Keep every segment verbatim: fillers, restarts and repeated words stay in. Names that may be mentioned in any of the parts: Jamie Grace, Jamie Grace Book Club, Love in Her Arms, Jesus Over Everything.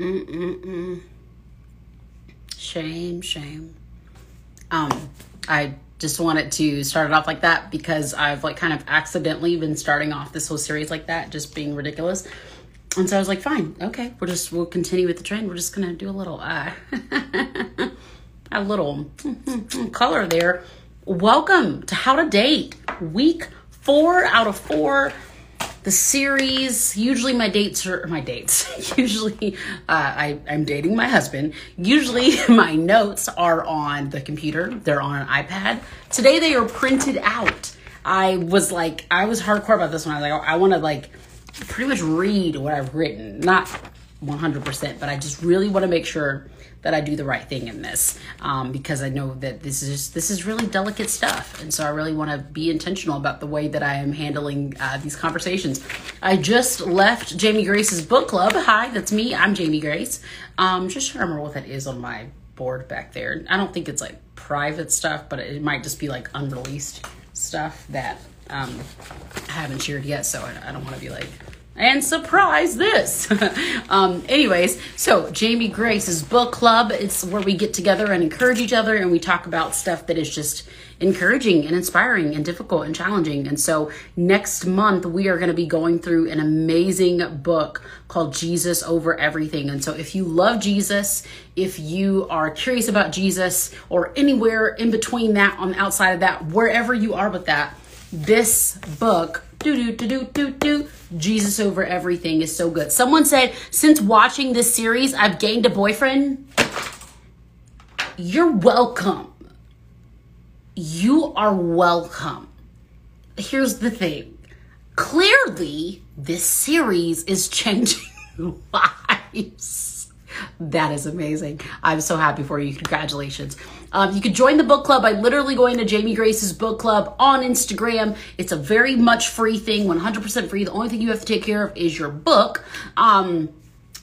Mm-mm-mm. Shame, shame. Um, I just wanted to start it off like that because I've like kind of accidentally been starting off this whole series like that, just being ridiculous. And so I was like, fine, okay, we're just, we'll continue with the trend. We're just going to do a little, uh, a little color there. Welcome to How to Date, week four out of four. The series, usually my dates are my dates. Usually uh, I, I'm dating my husband. Usually my notes are on the computer. They're on an iPad. Today they are printed out. I was like, I was hardcore about this one. I was like, I want to like pretty much read what I've written. Not one hundred percent, but I just really want to make sure that I do the right thing in this um, because I know that this is this is really delicate stuff. And so I really want to be intentional about the way that I am handling uh, these conversations. I just left Jamie Grace's book club. Hi, that's me. I'm Jamie Grace. Um, just trying to remember what that is on my board back there. I don't think it's like private stuff, but it might just be like unreleased stuff that um, I haven't shared yet. So I, I don't want to be like, and surprise this. um, anyways, so Jamie Grace's book club, it's where we get together and encourage each other. And we talk about stuff that is just encouraging and inspiring and difficult and challenging. And so next month, we are going to be going through an amazing book called Jesus Over Everything. And so if you love Jesus, if you are curious about Jesus or anywhere in between that, on the outside of that, wherever you are with that, this book, do do do do do do, Jesus Over Everything, is so good. Someone said, since watching this series, I've gained a boyfriend. You're welcome. You are welcome. Here's the thing. Clearly, this series is changing lives. That is amazing. I'm so happy for you. Congratulations. Um, you can join the book club by literally going to Jamie Grace's book club on Instagram. It's a very much free thing, one hundred percent free. The only thing you have to take care of is your book. Um,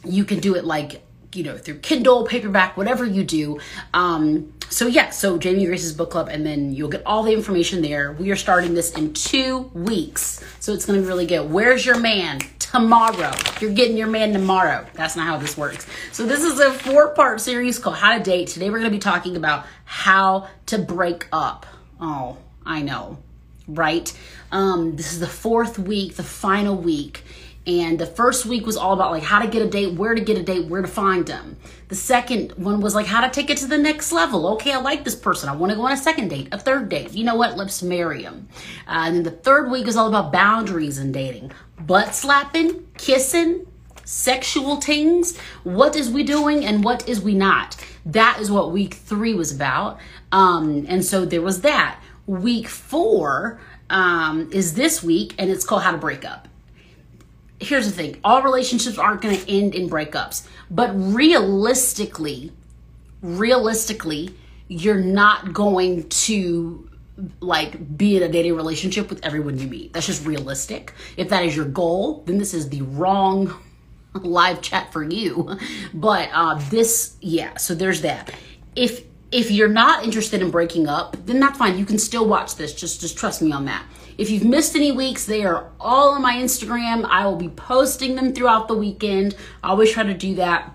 you can do it like, you know, through Kindle, paperback, whatever you do. Um, so yeah, so Jamie Grace's book club, and then you'll get all the information there. We are starting this in two weeks. So it's going to be really good. Where's your man? Tomorrow. You're getting your man tomorrow. That's not how this works. So this is a four-part series called How to Date. Today we're going to be talking about how to break up. Oh, I know, right? Um, this is the fourth week, the final week. And the first week was all about like how to get a date, where to get a date, where to find them. The second one was like how to take it to the next level. Okay, I like this person. I want to go on a second date, a third date. You know what? Let's marry them. Uh, and then the third week was all about boundaries in dating. Butt slapping, kissing, sexual things. What is we doing and what is we not? That is what week three was about. Um, and so there was that. Week four um, is this week, and it's called How to Break Up. Here's the thing. All relationships aren't going to end in breakups, but realistically, realistically, you're not going to like be in a dating relationship with everyone you meet. That's just realistic. If that is your goal, then this is the wrong live chat for you. But uh, this, yeah, so there's that. If, if you're not interested in breaking up, then that's fine. You can still watch this. Just, just trust me on that. If you've missed any weeks, they are all on my Instagram. I will be posting them throughout the weekend. I always try to do that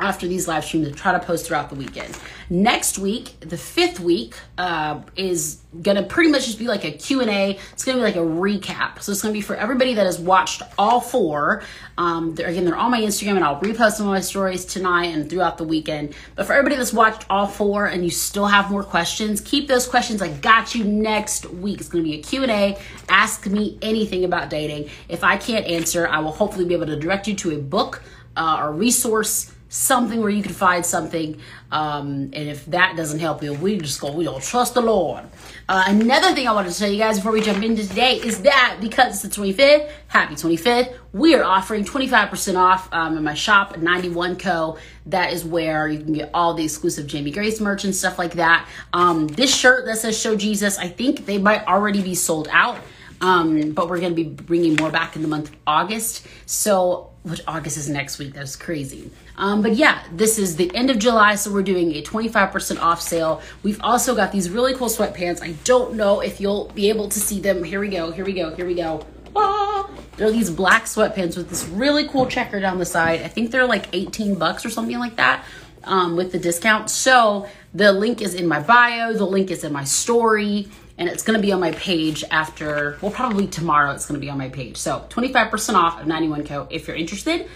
after these live streams, to try to post throughout the weekend. Next week, the fifth week, uh, is gonna pretty much just be like a Q and A. It's gonna be like a recap. So it's gonna be for everybody that has watched all four. Um, they're, again, they're on my Instagram, and I'll repost them on my stories tonight and throughout the weekend. But for everybody that's watched all four and you still have more questions, keep those questions. I got you next week. It's gonna be a Q and A. Ask me anything about dating. If I can't answer, I will hopefully be able to direct you to a book uh, or resource, something where you can find something. Um, and if that doesn't help you, we just go, we don't trust the Lord. Uh, another thing I wanted to tell you guys before we jump into today is that because it's the twenty-fifth, happy twenty-fifth, we are offering twenty-five percent off um, in my shop, ninety-one co. That is where you can get all the exclusive Jamie Grace merch and stuff like that. Um, this shirt that says Show Jesus, I think they might already be sold out. Um, but we're going to be bringing more back in the month of August. So, which August is next week. That's crazy. Um, but yeah, this is the end of July. So we're doing a twenty-five percent off sale. We've also got these really cool sweatpants. I don't know if you'll be able to see them. Here we go. Here we go. Here we go. Ah, They're these black sweatpants with this really cool checker down the side. I think they're like eighteen bucks or something like that um, with the discount. So the link is in my bio. The link is in my story. And it's going to be on my page after, well, probably tomorrow it's going to be on my page. So twenty-five percent off of ninety-one co if you're interested.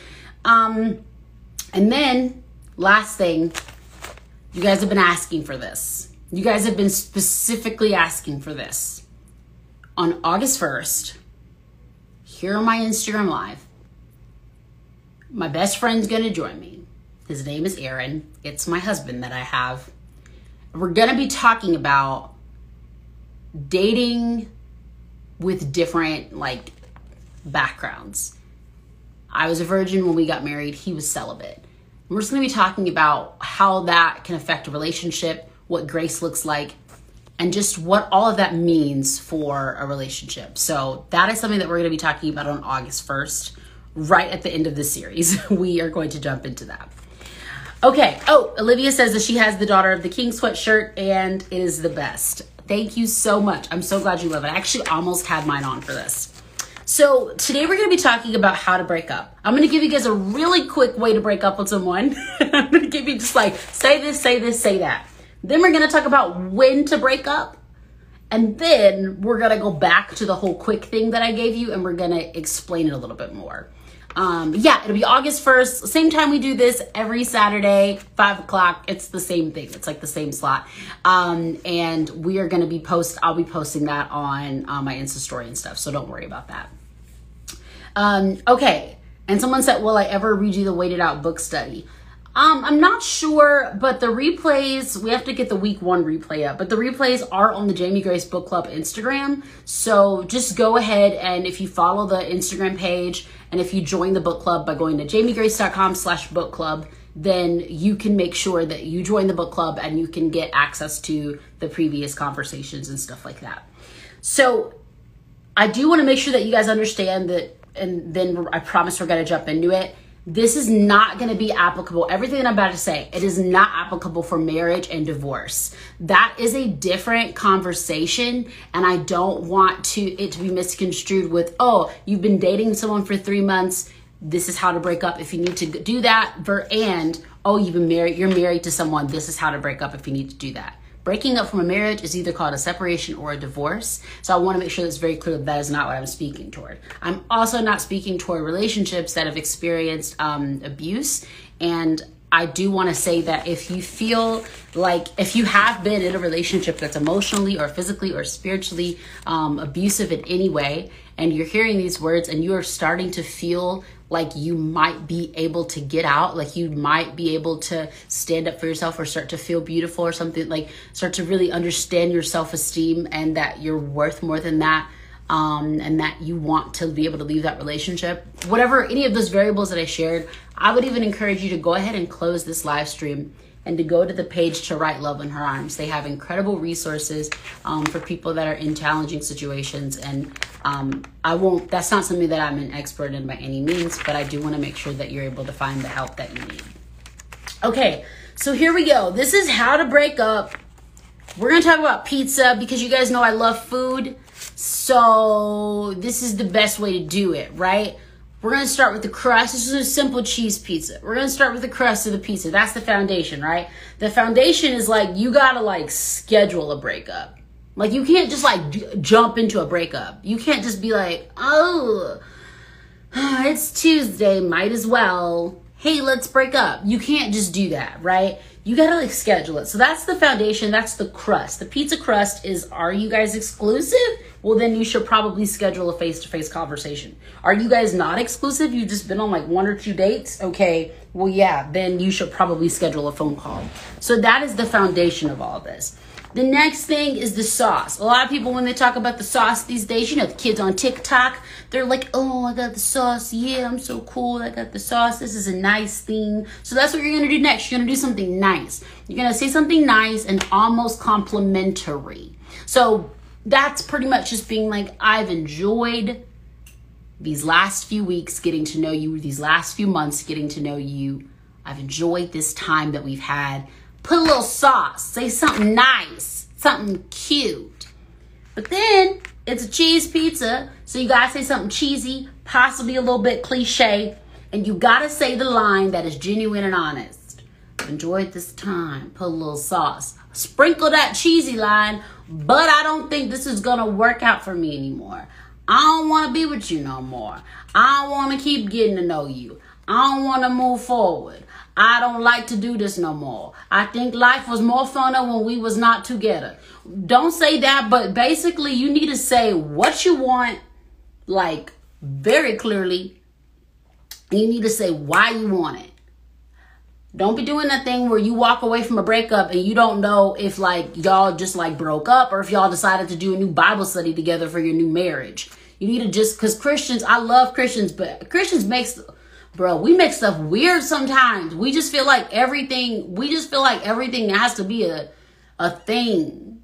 Um, and then last thing, you guys have been asking for this. You guys have been specifically asking for this. On August first, here on my Instagram Live, my best friend's going to join me. His name is Aaron. It's my husband that I have. We're going to be talking about dating with different like backgrounds. I was a virgin when we got married. He was celibate. And we're just going to be talking about how that can affect a relationship, what grace looks like, and just what all of that means for a relationship. So that is something that we're going to be talking about on August first, right at the end of this series. We are going to jump into that. Okay. Oh, Olivia says that she has the Daughter of the King sweatshirt and it is the best. Thank you so much. I'm so glad you love it. I actually almost had mine on for this. So today we're going to be talking about how to break up. I'm going to give you guys a really quick way to break up with someone. I'm going to give you just like, say this, say this, say that. Then we're going to talk about when to break up. And then we're going to go back to the whole quick thing that I gave you. And we're going to explain it a little bit more. Um, yeah, it'll be August first. Same time we do this every Saturday, five o'clock. It's the same thing. It's like the same slot. Um, and we are going to be post. I'll be posting that on, on my Insta story and stuff. So don't worry about that. Um, okay. And someone said, will I ever read you the Waited Out book study? Um, I'm not sure, but the replays, we have to get the week one replay up, but the replays are on the Jamie Grace Book Club Instagram. So just go ahead and if you follow the Instagram page and if you join the book club by going to jamiegrace.com slash book club, then you can make sure that you join the book club and you can get access to the previous conversations and stuff like that. So I do want to make sure that you guys understand that, and then I promise we're going to jump into it. This is not going to be applicable. Everything that I'm about to say, it is not applicable for marriage and divorce. That is a different conversation. And I don't want to it to be misconstrued with, oh, you've been dating someone for three months. This is how to break up if you need to do that. And oh, you've been married. You're married to someone. This is how to break up if you need to do that. Breaking up from a marriage is either called a separation or a divorce. So I want to make sure that's very clear that, that is not what I'm speaking toward. I'm also not speaking toward relationships that have experienced um, abuse. And I do want to say that if you feel like, if you have been in a relationship that's emotionally or physically or spiritually um, abusive in any way, and you're hearing these words and you are starting to feel like you might be able to get out, like you might be able to stand up for yourself or start to feel beautiful or something, like start to really understand your self-esteem and that you're worth more than that, um, and that you want to be able to leave that relationship. Whatever, any of those variables that I shared, I would even encourage you to go ahead and close this live stream and to go to the page to write Love in Her Arms. They have incredible resources um, for people that are in challenging situations. And um, I won't, that's not something that I'm an expert in by any means, but I do wanna make sure that you're able to find the help that you need. Okay, so here we go. This is how to break up. We're gonna talk about pizza because you guys know I love food. So this is the best way to do it, right? We're going to start with the crust. This is a simple cheese pizza. We're going to start with the crust of the pizza. That's the foundation, right? The foundation is like, you got to like schedule a breakup. Like you can't just like j- jump into a breakup. You can't just be like, oh, it's Tuesday. Might as well. Hey, let's break up. You can't just do that, right? You got to like schedule it. So that's the foundation. That's the crust. The pizza crust is, are you guys exclusive? Well, then you should probably schedule a face-to-face conversation. Are you guys not exclusive? You've just been on like one or two dates? Okay, well, yeah, then you should probably schedule a phone call. So that is the foundation of all this. The next thing is the sauce. A lot of people, when they talk about the sauce these days, you know, the kids on TikTok, they're like, oh, I got the sauce. Yeah, I'm so cool. I got the sauce. This is a nice thing. So that's what you're going to do next. You're going to do something nice. You're going to say something nice and almost complimentary. So that's pretty much just being like, I've enjoyed these last few weeks getting to know you, these last few months getting to know you. I've enjoyed this time that we've had. Put a little sauce, say something nice, something cute. But then it's a cheese pizza, so you gotta say something cheesy, possibly a little bit cliche, and you gotta say the line that is genuine and honest. Enjoyed this time, put a little sauce, sprinkle that cheesy line, but I don't think this is gonna work out for me anymore. I don't wanna be with you no more. I don't wanna keep getting to know you. I don't wanna move forward. I don't like to do this no more. I think life was more fun when we was not together. Don't say that, but basically you need to say what you want, like very clearly. You need to say why you want it. Don't be doing that thing where you walk away from a breakup and you don't know if like y'all just like broke up or if y'all decided to do a new Bible study together for your new marriage. You need to just, because Christians, I love Christians, but Christians makes... Bro, we make stuff weird sometimes. We just feel like everything, we just feel like everything has to be a a thing.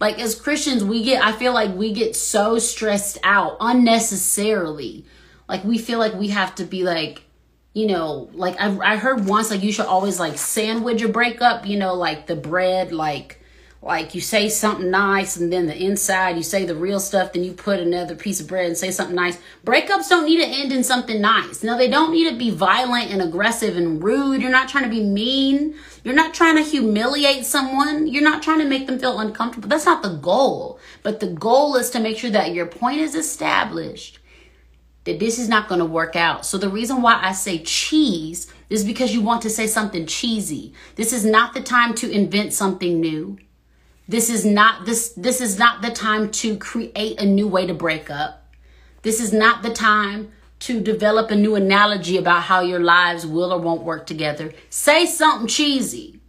Like as Christians, we get, I feel like we get so stressed out unnecessarily. Like we feel like we have to be like, you know, like I I heard once, like you should always like sandwich a breakup, you know, like the bread, like like you say something nice and then the inside, you say the real stuff, then you put another piece of bread and say something nice. Breakups don't need to end in something nice. No, they don't need to be violent and aggressive and rude. You're not trying to be mean. You're not trying to humiliate someone. You're not trying to make them feel uncomfortable. That's not the goal. But the goal is to make sure that your point is established, that this is not going to work out. So the reason why I say cheese is because you want to say something cheesy. This is not the time to invent something new. This is not this this is not the time to create a new way to break up. This is not the time to develop a new analogy about how your lives will or won't work together. Say something cheesy.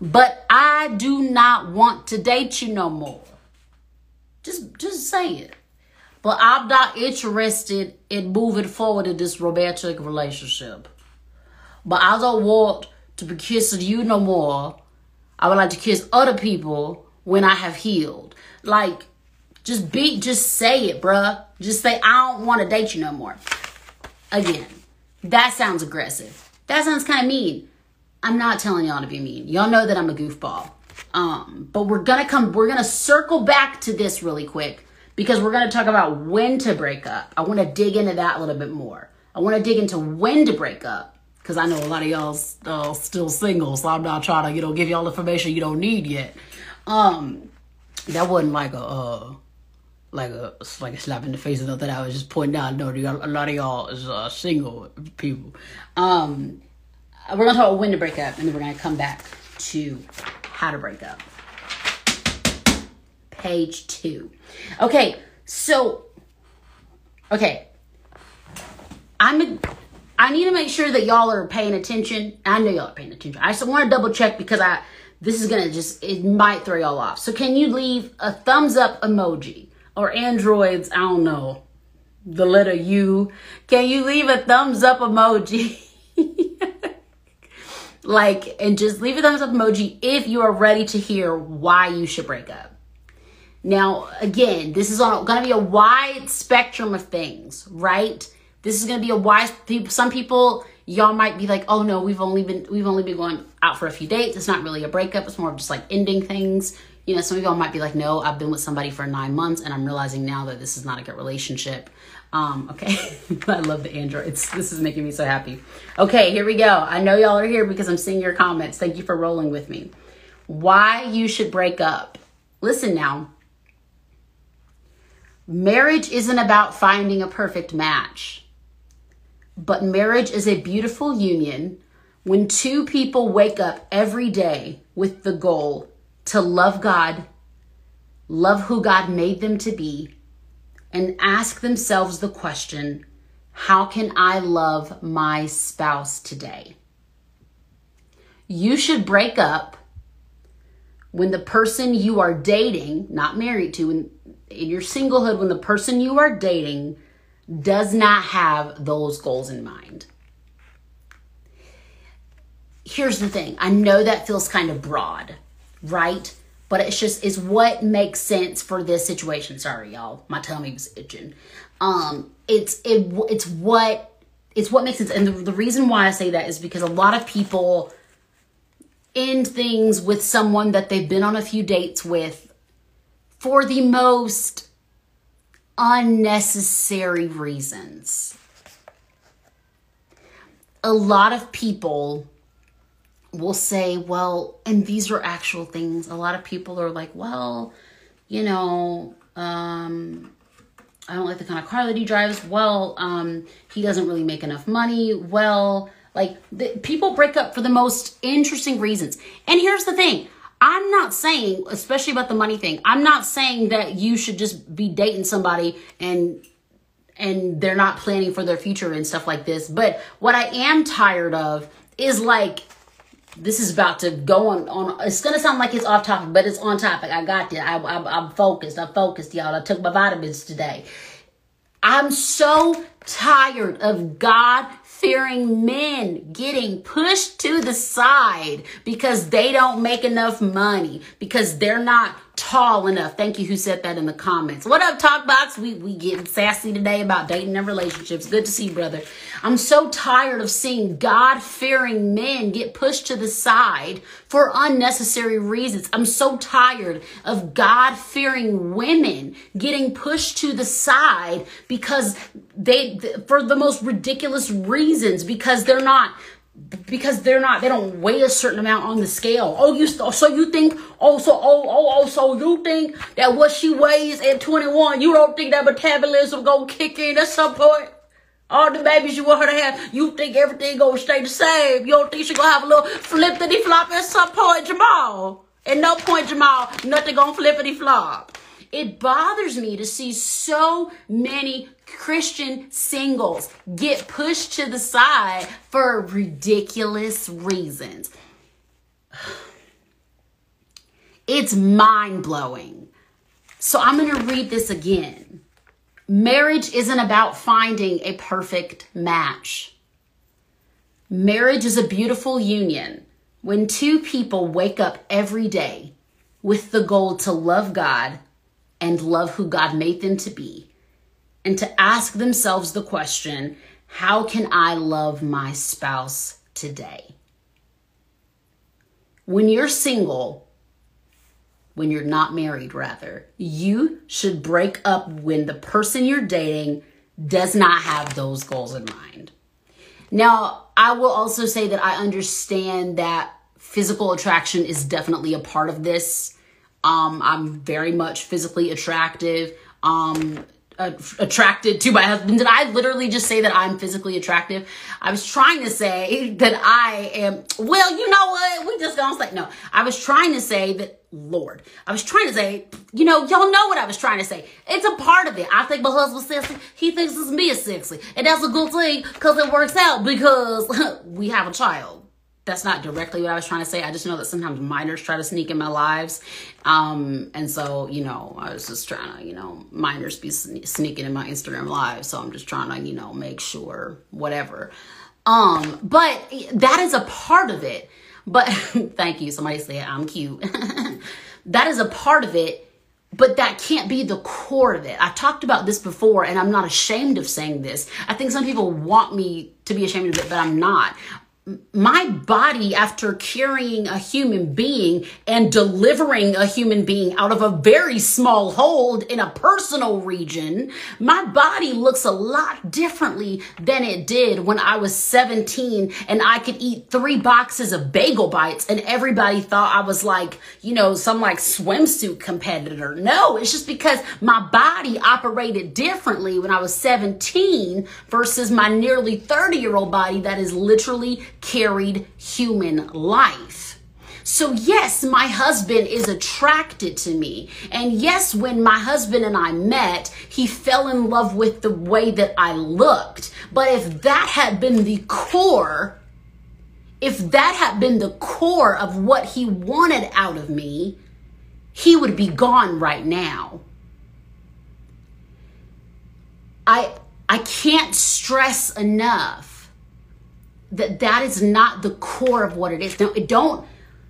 But I do not want to date you no more. Just just say it. But I'm not interested in moving forward in this romantic relationship. But I don't want to be kissing you no more. I would like to kiss other people when I have healed. Like, just be, just say it, bruh. Just say, I don't want to date you no more. Again, that sounds aggressive. That sounds kind of mean. I'm not telling y'all to be mean. Y'all know that I'm a goofball. Um, but we're going to come, we're going to circle back to this really quick because we're going to talk about when to break up. I want to dig into that a little bit more. I want to dig into when to break up. Because I know a lot of y'all uh, still single, so I'm not trying to, you know, give y'all information you don't need yet. Um, that wasn't like a, uh, like a, like a slap in the face or nothing. I was just pointing out, no, a lot of y'all is uh, single people. Um, we're gonna talk about when to break up, and then we're gonna come back to how to break up. Page two. Okay, so, okay, I'm a. I need to make sure that y'all are paying attention. I know y'all are paying attention. I just want to double check because I this is going to just, it might throw y'all off. So can you leave a thumbs up emoji or Androids? I don't know, the letter U. Can you leave a thumbs up emoji? Like, and just leave a thumbs up emoji if you are ready to hear why you should break up. Now, again, this is going to be a wide spectrum of things, right? This is going to be a wise people. Some people, y'all might be like, oh no, we've only been, we've only been going out for a few dates. It's not really a breakup. It's more of just like ending things. You know, some of y'all might be like, no, I've been with somebody for nine months and I'm realizing now that this is not a good relationship. Um, okay. I love the Androids. This is making me so happy. Okay, here we go. I know y'all are here because I'm seeing your comments. Thank you for rolling with me. Why you should break up. Listen now. Marriage isn't about finding a perfect match. But marriage is a beautiful union when two people wake up every day with the goal to love God, love who God made them to be, and ask themselves the question, how can I love my spouse today? You should break up when the person you are dating, not married to, in, in your singlehood, when the person you are dating does not have those goals in mind. Here's the thing. I know that feels kind of broad, right? But it's just, it's what makes sense for this situation. Sorry, y'all. My tummy was itching. Um, it's, it, it's what, it's what makes sense. And the, the reason why I say that is because a lot of people end things with someone that they've been on a few dates with for the most unnecessary reasons. A lot of people will say, well, and these are actual things. A lot of people are like, well, you know, um, I don't like the kind of car that he drives. Well, um, he doesn't really make enough money. Well, like the, people break up for the most interesting reasons. And here's the thing. I'm not saying, especially about the money thing, I'm not saying that you should just be dating somebody and and they're not planning for their future and stuff like this. But what I am tired of is like, this is about to go on, on it's going to sound like it's off topic, but it's on topic. I got it. I, I, I'm focused. I'm focused, y'all. I took my vitamins today. I'm so tired of God-fearing men getting pushed to the side because they don't make enough money, because they're not tall enough. Thank you who said that in the comments. What up, Talkbox? We we getting sassy today about dating and relationships. Good to see you, brother. I'm so tired of seeing God-fearing men get pushed to the side for unnecessary reasons. I'm so tired of God-fearing women getting pushed to the side because they, for the most ridiculous reasons, because they're not Because they're not, they don't weigh a certain amount on the scale. Oh, you so you think, oh, so, oh, oh, oh, so you think that what she weighs at twenty-one, you don't think that metabolism gonna kick in at some point? All the babies you want her to have, you think everything gonna stay the same? You don't think she gonna have a little flippity-flop at some point, Jamal? At no point, Jamal, nothing gonna flippity-flop. It bothers me to see so many Christian singles get pushed to the side for ridiculous reasons. It's mind-blowing. So I'm going to read this again. Marriage isn't about finding a perfect match. Marriage is a beautiful union when two people wake up every day with the goal to love God and love who God made them to be, and to ask themselves the question, how can I love my spouse today? When you're single, when you're not married rather, you should break up when the person you're dating does not have those goals in mind. Now, I will also say that I understand that physical attraction is definitely a part of this. Um, I'm very much physically attractive, um, uh, attracted to my husband. Did I literally just say that I'm physically attractive? I was trying to say that I am, well, you know what? We just gonna say, no, I was trying to say that, Lord, I was trying to say, you know, y'all know what I was trying to say. It's a part of it. I think my husband's sexy. He thinks it's me is sexy. And that's a good thing because it works out because we have a child. That's not directly what I was trying to say. I just know that sometimes minors try to sneak in my lives. Um, and so, you know, I was just trying to, you know, minors be sne- sneaking in my Instagram live. So I'm just trying to, you know, make sure whatever. Um, but that is a part of it. But thank you. Somebody said I'm cute. That is a part of it, but that can't be the core of it. I've talked about this before and I'm not ashamed of saying this. I think some people want me to be ashamed of it, but I'm not. My body, after carrying a human being and delivering a human being out of a very small hold in a personal region, my body looks a lot differently than it did when I was seventeen and I could eat three boxes of bagel bites and everybody thought I was like, you know, some like swimsuit competitor. No, it's just because my body operated differently when I was seventeen versus my nearly thirty-year-old body that is literally carried human life. So yes, my husband is attracted to me. And yes, when my husband and I met, he fell in love with the way that I looked. But if that had been the core, if that had been the core of what he wanted out of me, he would be gone right now. I I can't stress enough that that is not the core of what it is. Don't, don't,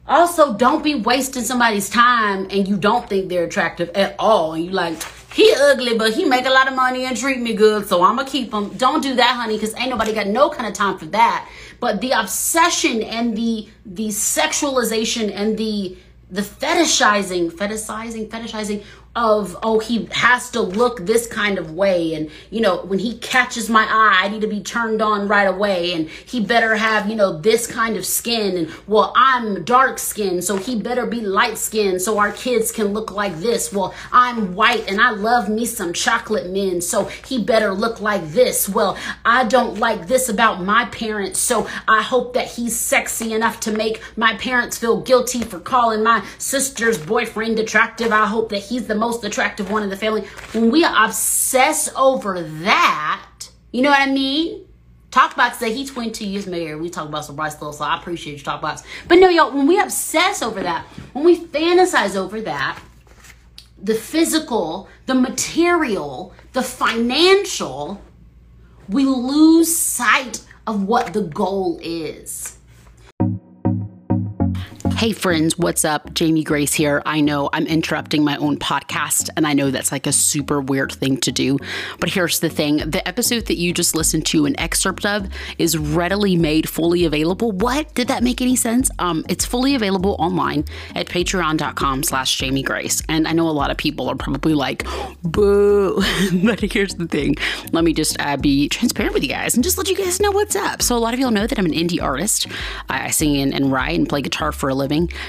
also don't be wasting somebody's time and you don't think they're attractive at all. And you like, he ugly, but he make a lot of money and treat me good, so I'm gonna keep him. Don't do that, honey, because ain't nobody got no kind of time for that. But the obsession and the the sexualization and the the fetishizing, fetishizing, fetishizing of, oh, he has to look this kind of way. And, you know, when he catches my eye, I need to be turned on right away. And he better have, you know, this kind of skin. And, well, I'm dark skinned, so he better be light skinned so our kids can look like this. Well, I'm white and I love me some chocolate men, so he better look like this. Well, I don't like this about my parents, so I hope that he's sexy enough to make my parents feel guilty for calling my sister's boyfriend attractive. I hope that he's the most attractive one in the family. When we obsess over that, you know what I mean? Talkbox said he's twenty-two years married. We talk about some bright little, so I appreciate you, Talkbox. But no, y'all, when we obsess over that, when we fantasize over that, the physical, the material, the financial, we lose sight of what the goal is. Hey friends, what's up? Jamie Grace here. I know I'm interrupting my own podcast, and I know that's like a super weird thing to do, but here's the thing. The episode that you just listened to an excerpt of is readily made, fully available. What? Did that make any sense? Um, it's fully available online at patreon.com slash Jamie Grace. And I know a lot of people are probably like, boo, but here's the thing. Let me just uh, be transparent with you guys and just let you guys know what's up. So a lot of y'all know that I'm an indie artist. I, I sing and, and write and play guitar for a living.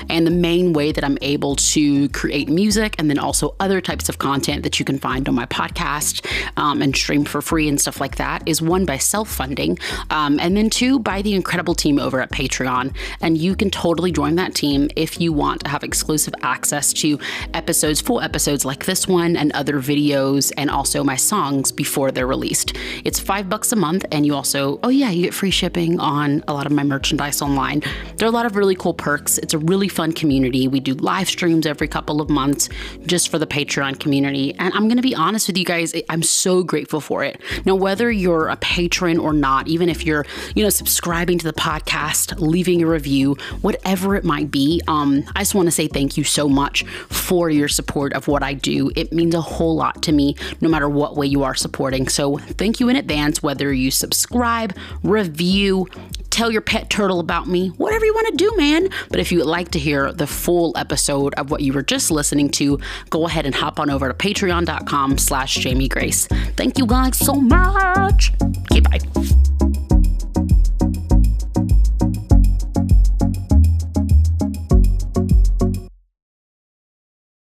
And the main way that I'm able to create music and then also other types of content that you can find on my podcast um, and stream for free and stuff like that is one, by self-funding, um, and then two, by the incredible team over at Patreon. And you can totally join that team if you want to have exclusive access to episodes, full episodes like this one, and other videos, and also my songs before they're released. It's five bucks a month, and you also, oh yeah, you get free shipping on a lot of my merchandise online. There are a lot of really cool perks. It's It's a really fun community. We do live streams every couple of months just for the Patreon community. And I'm going to be honest with you guys, I'm so grateful for it. Now, whether you're a patron or not, even if you're, you know, subscribing to the podcast, leaving a review, whatever it might be, um, I just want to say thank you so much for your support of what I do. It means a whole lot to me, no matter what way you are supporting. So thank you in advance, whether you subscribe, review, tell your pet turtle about me, whatever you want to do, man. But if you would like to hear the full episode of what you were just listening to, go ahead and hop on over to patreon.com slash Jamie Grace. Thank you guys so much.